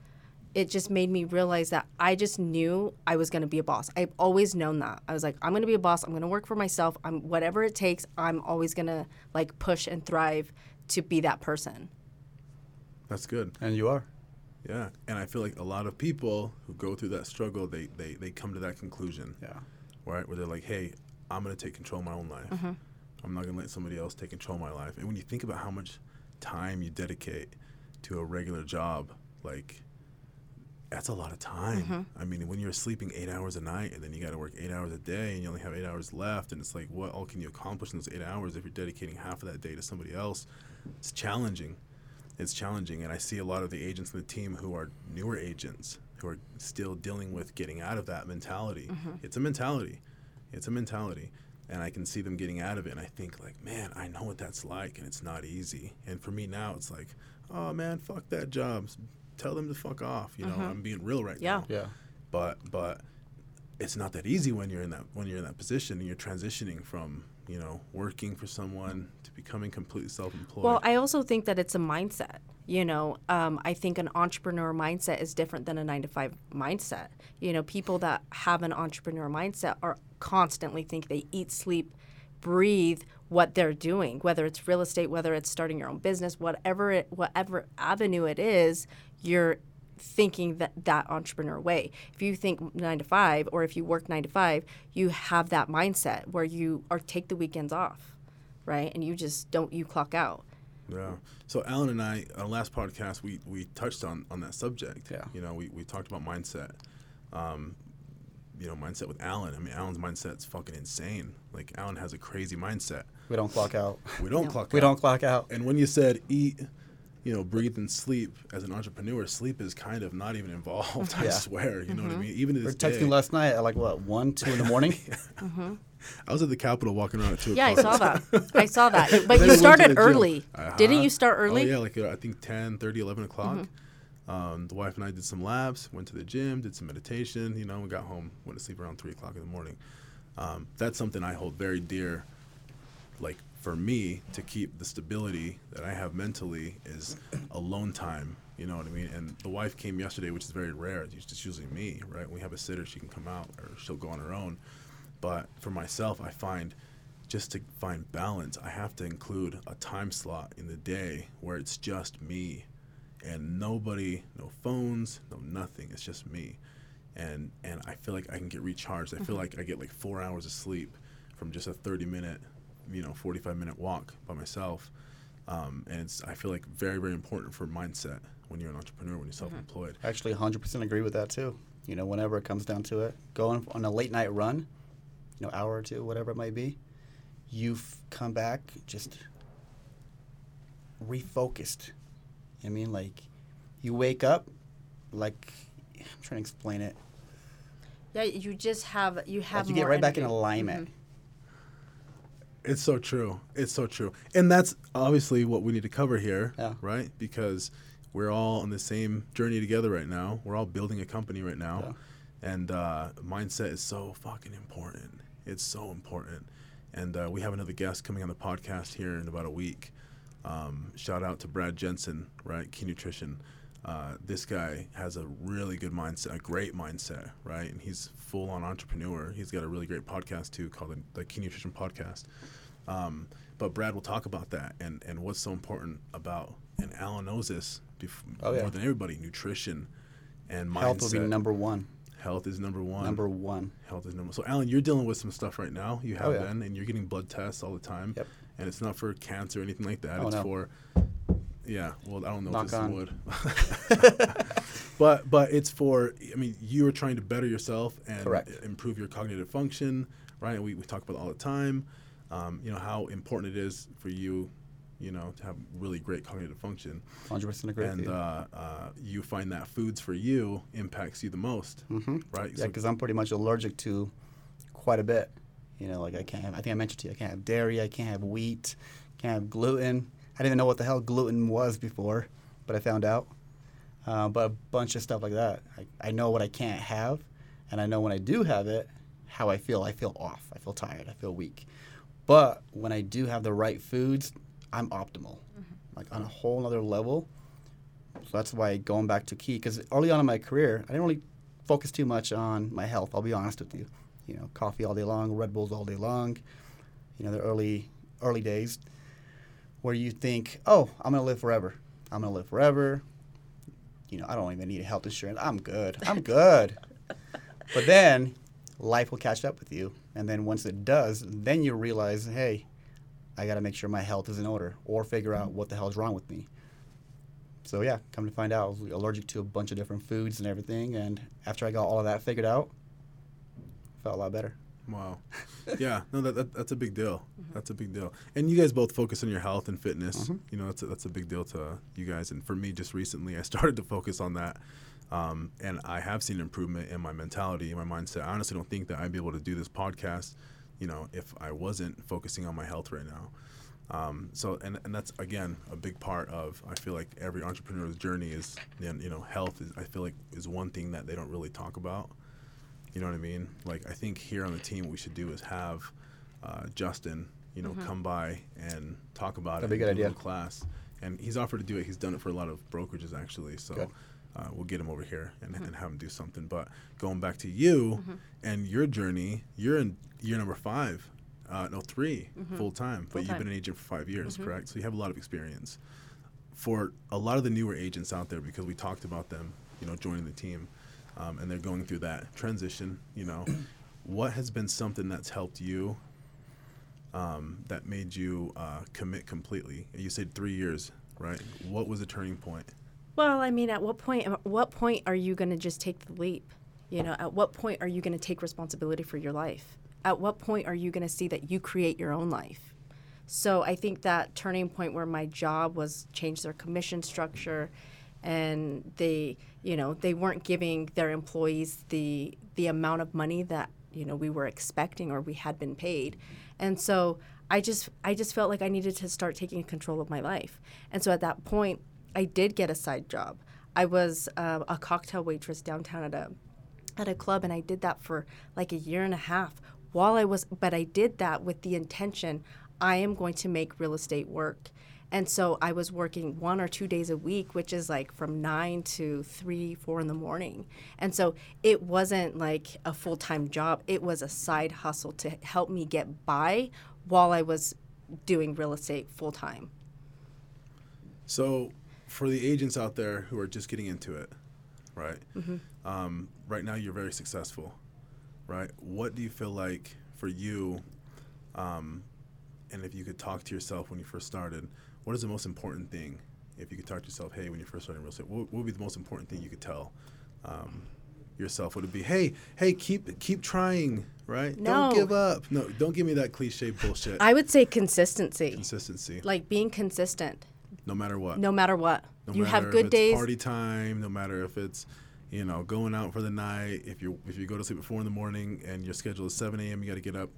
it just made me realize that I just knew I was going to be a boss. I've always known that. I was like, I'm going to be a boss. I'm going to work for myself. I'm whatever it takes. I'm always going to like push and thrive to be that person. That's good. And you are. Yeah, and I feel like a lot of people who go through that struggle, they, they, they come to that conclusion, yeah, right? Where they're like, hey, I'm going to take control of my own life. Mm-hmm. I'm not going to let somebody else take control of my life. And when you think about how much time you dedicate to a regular job, like, that's a lot of time. Mm-hmm. I mean, when you're sleeping eight hours a night and then you got to work eight hours a day and you only have eight hours left, and it's like, what all can you accomplish in those eight hours if you're dedicating half of that day to somebody else? It's challenging. It's challenging, and I see a lot of the agents in the team who are newer agents who are still dealing with getting out of that mentality. Mm-hmm. It's a mentality. It's a mentality, and I can see them getting out of it, and I think, like, man, I know what that's like, and it's not easy. And for me now, it's like, oh, man, fuck that job. Tell them to fuck off. You mm-hmm. know, I'm being real right yeah. now. Yeah. But but it's not that easy when you're in that when you're in that position and you're transitioning from, you know, working for someone to becoming completely self-employed. Well, I also think that it's a mindset. You know, um, I think an entrepreneur mindset is different than a nine to five mindset. You know, people that have an entrepreneur mindset are constantly think they eat, sleep, breathe what they're doing, whether it's real estate, whether it's starting your own business, whatever it, whatever avenue it is, you're thinking that that entrepreneur way. If you think nine to five, or if you work nine to five, you have that mindset where you are take the weekends off, right? And you just don't you clock out. Yeah. So Alan and I, our last podcast, we we touched on on that subject. Yeah. You know, we we talked about mindset. Um, you know, mindset with Alan. I mean, Alan's mindset's fucking insane. Like Alan has a crazy mindset. We don't clock out. We don't no. clock. We out. don't clock out. And when you said eat, you know, breathe and sleep. As an entrepreneur, sleep is kind of not even involved. I yeah. swear, you mm-hmm. know what I mean. Even to this day. We were texting last night at like what one, two in the morning. yeah. mm-hmm. I was at the Capitol walking around at two. Yeah, o'clock. I saw that. I saw that. But you started early, uh-huh. didn't you? Start early. Oh yeah, like uh, I think ten, thirty, eleven o'clock. Mm-hmm. Um, the wife and I did some laps, went to the gym, did some meditation. You know, we got home, went to sleep around three o'clock in the morning. Um, that's something I hold very dear. Like, for me to keep the stability that I have mentally is alone time, you know what I mean? And the wife came yesterday, which is very rare. It's just usually me, right? When we have a sitter, she can come out or she'll go on her own. But for myself, I find just to find balance, I have to include a time slot in the day where it's just me and nobody, no phones, no nothing. It's just me. And and I feel like I can get recharged. I feel like I get like four hours of sleep from just a thirty minute you know, forty-five minute walk by myself. Um, and it's, I feel like very, very important for mindset when you're an entrepreneur, when you're self-employed. I actually one hundred percent agree with that too. You know, whenever it comes down to it, going on a late night run, you know, hour or two, whatever it might be, you've come back just refocused. I mean, like you wake up like, I'm trying to explain it. Yeah. You just have, you have, like you get right energy. Back in alignment. Mm-hmm. It's so true. It's so true. And that's obviously what we need to cover here, yeah. right? Because we're all on the same journey together right now. We're all building a company right now. Yeah. And uh, mindset is so fucking important. It's so important. And uh, we have another guest coming on the podcast here in about a week. Um, shout out to Brad Jensen, right? Key Nutrition. Uh, this guy has a really good mindset, a great mindset, right? And he's full on entrepreneur. He's got a really great podcast too called the, the Key Nutrition Podcast. Um, but Brad will talk about that and, and what's so important about, and Alan knows this bef- oh, yeah. more than everybody, nutrition and mindset. Health will be number one. Health is number one. Number one. Health is number one. So, Alan, you're dealing with some stuff right now. You have oh, yeah. been, and you're getting blood tests all the time. Yep. And it's not for cancer or anything like that. Oh, it's no. for, yeah, well, I don't know Knock if this on. would. but but it's for, I mean, you are trying to better yourself and Correct. improve your cognitive function, right? We, we talk about it all the time, um, you know, how important it is for you, you know, to have really great cognitive function. one hundred percent agree. And uh, uh, you find that foods for you impacts you the most, mm-hmm. right? Yeah, because so, I'm pretty much allergic to quite a bit. You know, like I can't have, I think I mentioned to you, I can't have dairy, I can't have wheat, can't have gluten. I didn't even know what the hell gluten was before, but I found out. Uh, but a bunch of stuff like that. I, I know what I can't have, and I know when I do have it, how I feel. I feel off. I feel tired. I feel weak. But when I do have the right foods, I'm optimal, mm-hmm. like on a whole other level. So that's why going back to key, because early on in my career, I didn't really focus too much on my health. I'll be honest with you. You know, coffee all day long, Red Bulls all day long. You know, the early early days where you think, oh, I'm going to live forever. I'm going to live forever. You know, I don't even need health insurance. I'm good. I'm good. But then life will catch up with you. And then once it does, then you realize, hey, I got to make sure my health is in order or figure out what the hell is wrong with me. So, yeah, come to find out, I was allergic to a bunch of different foods and everything. And after I got all of that figured out, felt a lot better. Wow. Yeah, no, that, that that's a big deal. Mm-hmm. That's a big deal. And you guys both focus on your health and fitness. Mm-hmm. You know, that's a, that's a big deal to you guys. And for me, just recently, I started to focus on that. Um, and I have seen improvement in my mentality, in my mindset. I honestly don't think that I'd be able to do this podcast, you know, if I wasn't focusing on my health right now. Um, so, and, and that's, again, a big part of, I feel like every entrepreneur's journey is, you know, health is, I feel like, is one thing that they don't really talk about. You know what I mean? Like, I think here on the team, what we should do is have uh, Justin, you know, mm-hmm. come by and talk about That'd it. That'd be a good idea. Class. And he's offered to do it. He's done it for a lot of brokerages, actually. So uh, we'll get him over here and, mm-hmm. and have him do something. But going back to you mm-hmm. and your journey, you're in year number five, uh, no, three, mm-hmm. full-time. But full-time. You've been an agent for five years, mm-hmm. correct? So you have a lot of experience. For a lot of the newer agents out there, because we talked about them, you know, joining the team, Um, and they're going through that transition, you know, what has been something that's helped you um, that made you uh, commit completely? You said three years, right? What was the turning point? Well, I mean, at what point, at what point are you going to just take the leap? You know, at what point are you going to take responsibility for your life? At what point are you going to see that you create your own life? So I think that turning point where my job was change their commission structure. And they, you know, they weren't giving their employees the the amount of money that, you know, we were expecting or we had been paid. And so I just I just felt like I needed to start taking control of my life. And so at that point, I did get a side job. I was uh, a cocktail waitress downtown at a at a club, and I did that for like a year and a half while I was, but I did that with the intention, I am going to make real estate work. And so I was working one or two days a week, which is like from nine to three, four in the morning. And so it wasn't like a full-time job. It was a side hustle to help me get by while I was doing real estate full-time. So for the agents out there who are just getting into it, right? Mm-hmm. Um, right now you're very successful, right? What do you feel like for you, um, and if you could talk to yourself when you first started, what is the most important thing? If you could talk to yourself, hey, when you're first starting real estate, what, what would be the most important thing you could tell um, yourself? Would it be, hey, hey, keep keep trying, right? No. Don't give up. No, don't give me that cliche bullshit. I would say consistency. Consistency. Like being consistent. No matter what. No matter what. No you have good days. No matter if it's party time, no matter if it's, you know, going out for the night, if you if you go to sleep at four in the morning and your schedule is seven a.m., you got to get up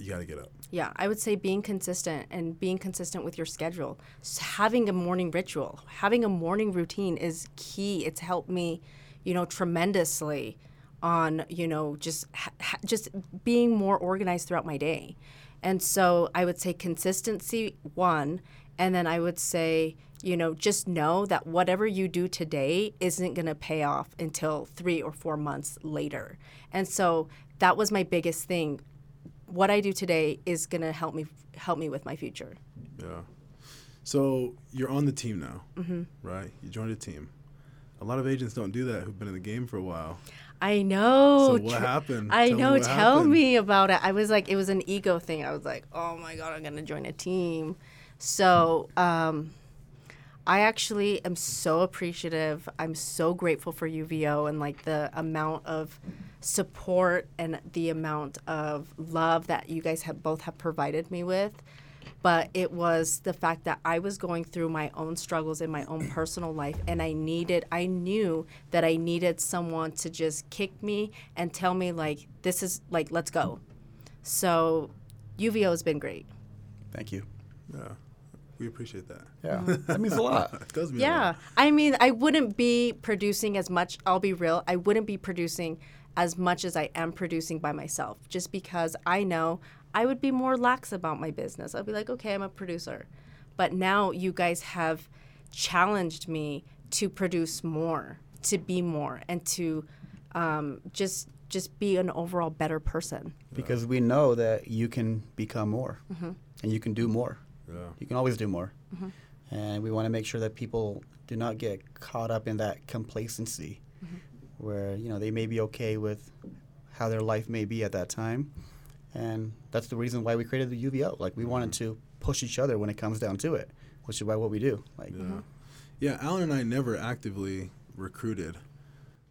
you got to get up. Yeah, I would say being consistent and being consistent with your schedule. So having a morning ritual, having a morning routine is key. It's helped me, you know, tremendously on, you know, just ha- just being more organized throughout my day. And so I would say consistency, one, and then I would say, you know, just know that whatever you do today isn't going to pay off until three or four months later. And so that was my biggest thing. What I do today is going to help me help me with my future. Yeah. So you're on the team now, mm-hmm. right? You joined a team. A lot of agents don't do that who've been in the game for a while. I know. So what Tr- happened? I tell know. Me tell happened. me about it. I was like, it was an ego thing. I was like, oh, my God, I'm going to join a team. So um, I actually am so appreciative. I'm so grateful for U V O and, like, the amount of support and the amount of love that you guys have both have provided me with. But it was the fact that I was going through my own struggles in my own personal life, and I needed, I knew that I needed someone to just kick me and tell me, like, this is, like, let's go. So U V O has been great. Thank you. Yeah, we appreciate that. Yeah, that means a lot. It does mean yeah. a lot. Yeah, I mean, I wouldn't be producing as much, I'll be real, I wouldn't be producing as much as I am producing by myself, just because I know I would be more lax about my business. I'd be like, okay, I'm a producer. But now you guys have challenged me to produce more, to be more, and to um, just just be an overall better person. Because we know that you can become more, mm-hmm. and you can do more. Yeah. You can always do more. Mm-hmm. And we want to make sure that people do not get caught up in that complacency, mm-hmm. where, you know, they may be okay with how their life may be at that time. And that's the reason why we created the U V O. Like, we wanted to push each other when it comes down to it, which is why what we do. Like, yeah, mm-hmm. yeah. Alan and I never actively recruited,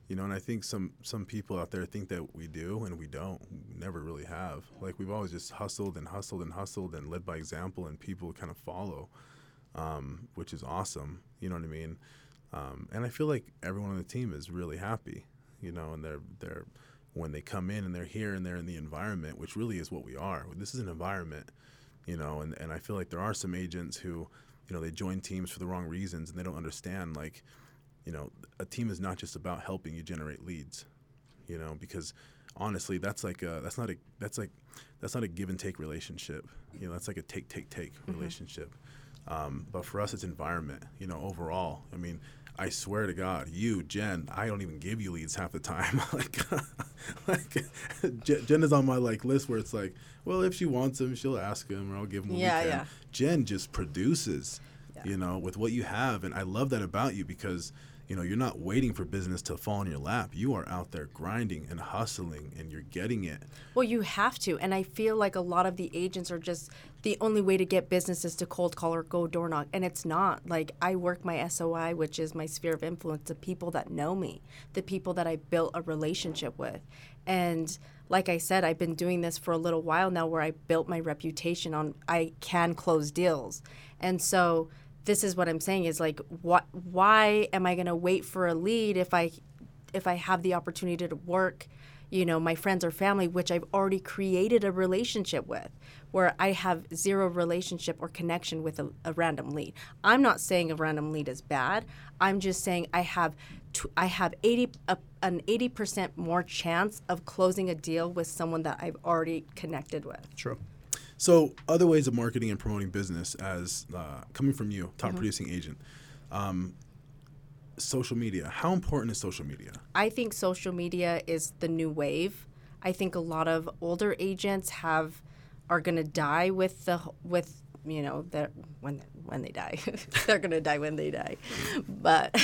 you know. And I think some some people out there think that we do, and we don't. We never really have. Like, we've always just hustled and hustled and hustled and led by example, and people kind of follow, um, which is awesome. You know what I mean? Um, and I feel like everyone on the team is really happy, you know, and they're they're. when they come in and they're here and they're in the environment, which really is what we are. This is an environment, you know, and, and I feel like there are some agents who, you know, they join teams for the wrong reasons, and they don't understand, like, you know, a team is not just about helping you generate leads, you know, because honestly, that's like a, that's not a, that's like, that's not a give and take relationship. You know, that's like a take, take, take mm-hmm. relationship. Um, but for us, it's environment, you know, overall. I mean, I swear to God, you, Jen, I don't even give you leads half the time. like, like Jen is on my, like, list where it's like, well, if she wants them, she'll ask them, or I'll give them what yeah, we can. Yeah. Jen just produces, yeah. you know, with what you have. And I love that about you, because, you know, you're not waiting for business to fall in your lap. You are out there grinding and hustling, and you're getting it. Well, you have to. And I feel like a lot of the agents are just, the only way to get business is to cold call or go door knock. And it's not. Like, I work my S O I, which is my sphere of influence, the people that know me, the people that I built a relationship with. And like I said, I've been doing this for a little while now, where I built my reputation on I can close deals. And so this is what I'm saying is, like, what, why am I going to wait for a lead if I if I have the opportunity to work, you know, my friends or family, which I've already created a relationship with, where I have zero relationship or connection with a, a random lead. I'm not saying a random lead is bad. I'm just saying I have tw- I have eighty uh, an eighty percent more chance of closing a deal with someone that I've already connected with. True. So other ways of marketing and promoting business, as uh, coming from you, top mm-hmm. producing agent, um, social media. How important is social media? I think social media is the new wave. I think a lot of older agents have are gonna die with the with you know the, when when they die they're gonna die when they die, but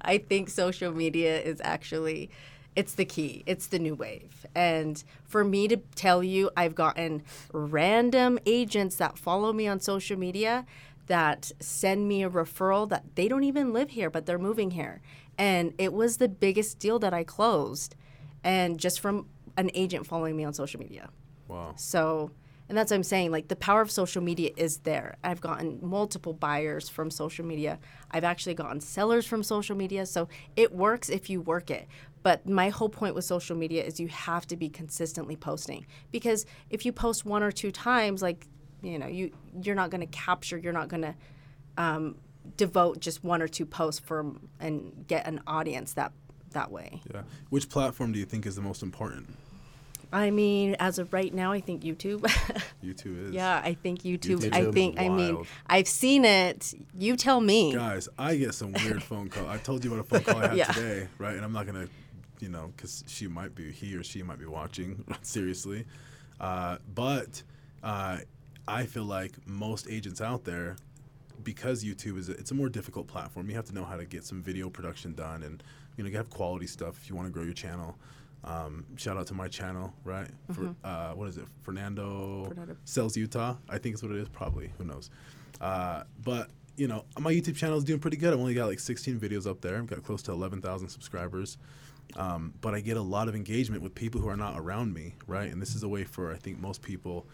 I think social media is actually. It's the key. It's the new wave. And for me to tell you, I've gotten random agents that follow me on social media that send me a referral that they don't even live here, but they're moving here. And it was the biggest deal that I closed, and just from an agent following me on social media. Wow. So, and that's what I'm saying. Like, the power of social media is there. I've gotten multiple buyers from social media. I've actually gotten sellers from social media. So it works if you work it. But my whole point with social media is you have to be consistently posting, because if you post one or two times, like, you know, you, you're not going to capture, you're not going to um, devote just one or two posts for and get an audience that that way. Yeah. Which platform do you think is the most important? I mean, as of right now, I think YouTube. YouTube is. Yeah, I think YouTube. YouTube I think. I mean, I've seen it. You tell me. Guys, I get some weird phone call. I told you about a phone call I had yeah. today, right? And I'm not going to. You know, because she might be, he or she might be watching, seriously. Uh, but uh, I feel like most agents out there, because YouTube is, a, it's a more difficult platform. You have to know how to get some video production done, and, you know, you have quality stuff if you want to grow your channel. Um, shout out to my channel, right? Mm-hmm. For, uh, what is it? Fernando, Fernando Sells Utah. I think it's what it is, probably. Who knows? Uh, but, you know, my YouTube channel is doing pretty good. I've only got like sixteen videos up there. I've got close to eleven thousand subscribers. Um, but I get a lot of engagement with people who are not around me, right? And this is a way for, I think, most people,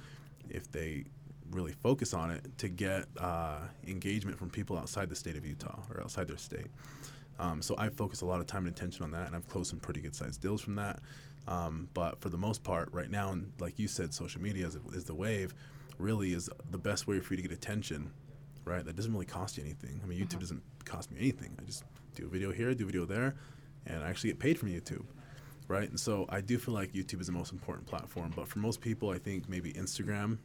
if they really focus on it, to get uh, engagement from people outside the state of Utah or outside their state. Um, so I focus a lot of time and attention on that, and I've closed some pretty good-sized deals from that. Um, but for the most part, right now, and like you said, social media is, is the wave, really is the best way for you to get attention, right? That doesn't really cost you anything. I mean, YouTube mm-hmm. doesn't cost me anything. I just do a video here, do a video there. And I actually get paid from YouTube, right? And so I do feel like YouTube is the most important platform. But for most people, I think maybe Instagram,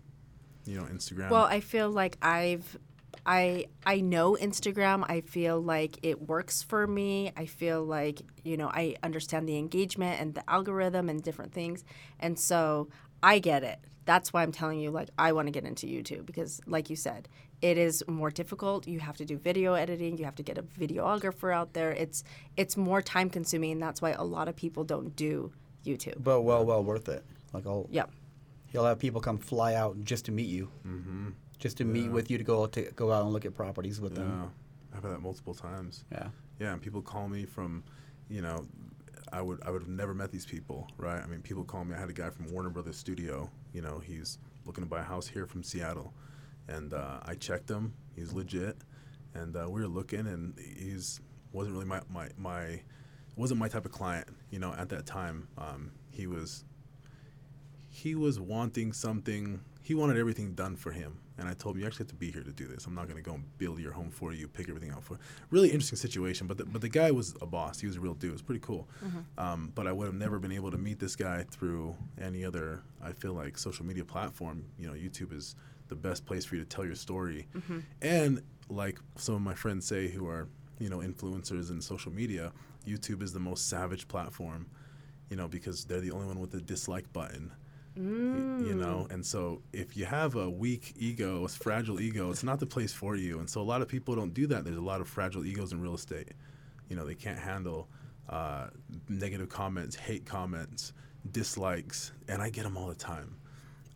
you know, Instagram. Well, I feel like I've, I I know Instagram. I feel like it works for me. I feel like, you know, I understand the engagement and the algorithm and different things. And so I get it. That's why I'm telling you, like, I want to get into YouTube because, like you said, it is more difficult. You have to do video editing. You have to get a videographer out there. It's it's more time consuming, and that's why a lot of people don't do YouTube. But well, well worth it. Like, I'll yeah, you'll have people come fly out just to meet you, mm-hmm. just to yeah. meet with you to go to go out and look at properties with yeah. them. I've had that multiple times. Yeah, yeah, and people call me from, you know, I would I would have never met these people, right? I mean, people call me. I had a guy from Warner Brothers Studio. You know, he's looking to buy a house here from Seattle. And uh, I checked him. He's legit. And uh, we were looking, and he's wasn't really my, my, my wasn't my type of client, you know, at that time. Um, he was he was wanting something. He wanted everything done for him. And I told him, you actually have to be here to do this. I'm not going to go and build your home for you, pick everything out for you. Really interesting situation. But the, but the guy was a boss. He was a real dude. It was pretty cool. Mm-hmm. Um, but I would have never been able to meet this guy through any other, I feel like, social media platform. You know, YouTube is the best place for you to tell your story. Mm-hmm. And like some of my friends say who are, you know, influencers in social media, YouTube is the most savage platform, you know, because they're the only one with the dislike button, mm. y- you know. And so if you have a weak ego, a fragile ego, it's not the place for you. And so a lot of people don't do that. There's a lot of fragile egos in real estate. You know, they can't handle uh, negative comments, hate comments, dislikes, and I get them all the time.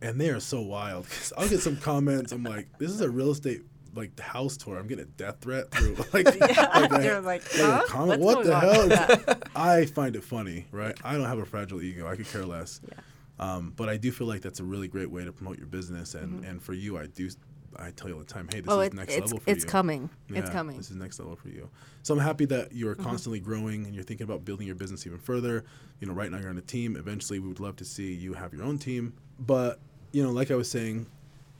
And they are so wild. Cause I'll get some comments. I'm like, this is a real estate like house tour. I'm getting a death threat through like, yeah, like, they're a, like, huh? like what the hell? I find it funny, right? I don't have a fragile ego. I could care less. Yeah. Um, but I do feel like that's a really great way to promote your business. And, mm-hmm. and for you, I do. I tell you all the time, hey, this oh, is it, next it's, level for it's you. It's coming. Yeah, it's coming. This is next level for you. So I'm happy that you're mm-hmm. constantly growing and you're thinking about building your business even further. You know, right now you're on a team. Eventually, we would love to see you have your own team. But you know, like I was saying,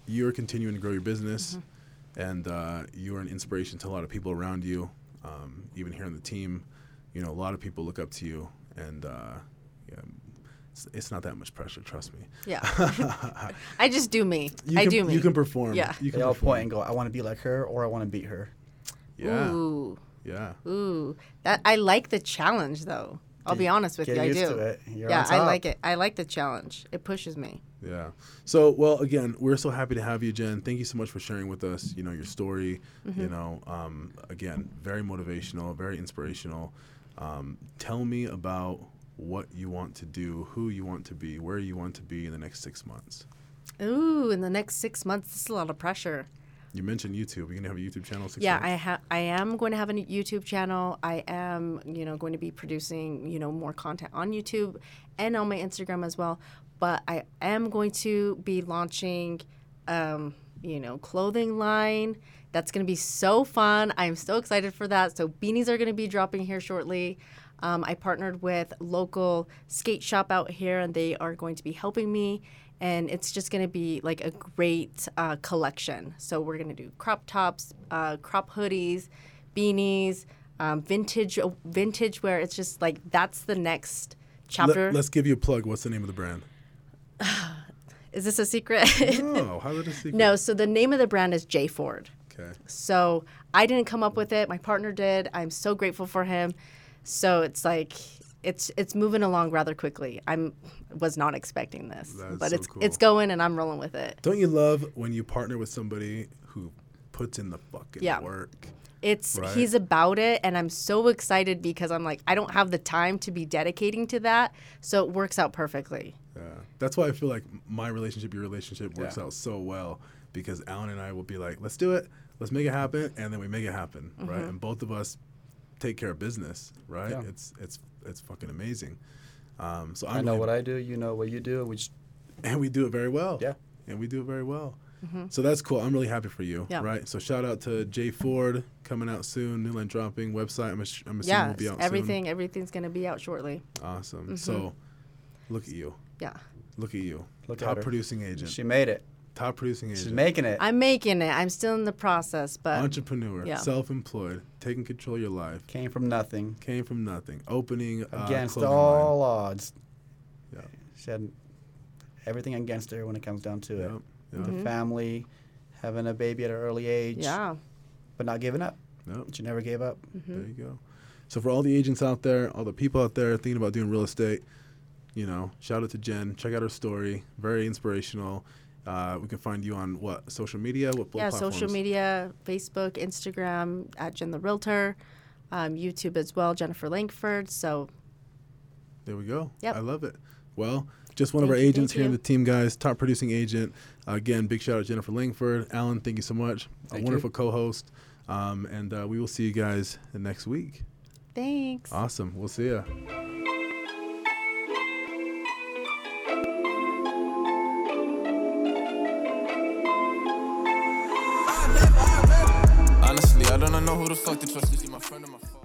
you're continuing to grow your business, mm-hmm. and uh, you're an inspiration to a lot of people around you. Um, even here on the team, you know, a lot of people look up to you, and uh, yeah, it's, it's not that much pressure. Trust me. Yeah, I just do me. You I can, do me. You can perform. Yeah, you can they all perform. Point and go. I want to be like her, or I want to beat her. Yeah. Ooh. Yeah. Ooh, that I like the challenge though. I'll be honest with you, I do. Get used to it. You're on top. Yeah, I like it. I like the challenge. It pushes me. Yeah. So, well, again, we're so happy to have you, Jen. Thank you so much for sharing with us, you know, your story. Mm-hmm. You know, um, again, very motivational, very inspirational. Um, tell me about what you want to do, who you want to be, where you want to be in the next six months. Ooh, in the next six months, this is a lot of pressure. You mentioned YouTube. Are you going to have a YouTube channel? Six yeah, months? I ha- I am going to have a YouTube channel. I am, you know, going to be producing, you know, more content on YouTube and on my Instagram as well. But I am going to be launching, um, you know, clothing line. That's going to be so fun. I'm so excited for that. So beanies are going to be dropping here shortly. Um, I partnered with local skate shop out here, and they are going to be helping me. And it's just going to be like a great uh, collection. So we're going to do crop tops, uh, crop hoodies, beanies, um, vintage, vintage wear. It's just like that's the next chapter. Let, let's give you a plug. What's the name of the brand? Is this a secret? No, how is it a secret? No, so the name of the brand is J Ford. Okay. So I didn't come up with it. My partner did. I'm so grateful for him. So it's like... It's it's moving along rather quickly. I'm was not expecting this, That's but so it's cool. It's going and I'm rolling with it. Don't you love when you partner with somebody who puts in the fucking yeah. work? It's right? He's about it, and I'm so excited because I'm like I don't have the time to be dedicating to that, so it works out perfectly. Yeah, that's why I feel like my relationship, your relationship works yeah. out so well because Alan and I will be like, let's do it, let's make it happen, and then we make it happen, mm-hmm. right? And both of us take care of business, right? Yeah. It's it's. It's fucking amazing. Um, so I'm I know really, what I do. You know what you do. We just, and we do it very well. Yeah. And we do it very well. Mm-hmm. So that's cool. I'm really happy for you. Yeah. Right. So shout out to J Ford coming out soon. Newland dropping website. I'm, ass- I'm assuming yes, will be out everything, soon. Everything's going to be out shortly. Awesome. Mm-hmm. So look at you. Yeah. Look at you. Look Top at her. producing agent. She made it. Top producing agent. She's making it. I'm making it. I'm still in the process, but entrepreneur, yeah. self-employed, taking control of your life. Came from nothing. Came from nothing. Opening against uh, all line. odds. Yeah. She had everything against her when it comes down to yep. it. Yep. The mm-hmm. family, having a baby at an early age. Yeah. But not giving up. Nope. She never gave up. Mm-hmm. There you go. So for all the agents out there, all the people out there thinking about doing real estate, you know, shout out to Jen. Check out her story. Very inspirational. Uh, we can find you on what social media? What yeah, platforms? Social media, Facebook, Instagram at Jen the Realtor, um, YouTube as well, Jennifer Langford. So there we go. Yep. I love it. Well, just one thank of our you, agents here you. in the team, guys. Top producing agent. Uh, again, big shout out to Jennifer Langford. Alan, thank you so much. Thank a wonderful you. co-host. Um, and uh, we will see you guys next week. Thanks. Awesome. We'll see ya. I don't know who the fuck to trust, is he my friend or my father?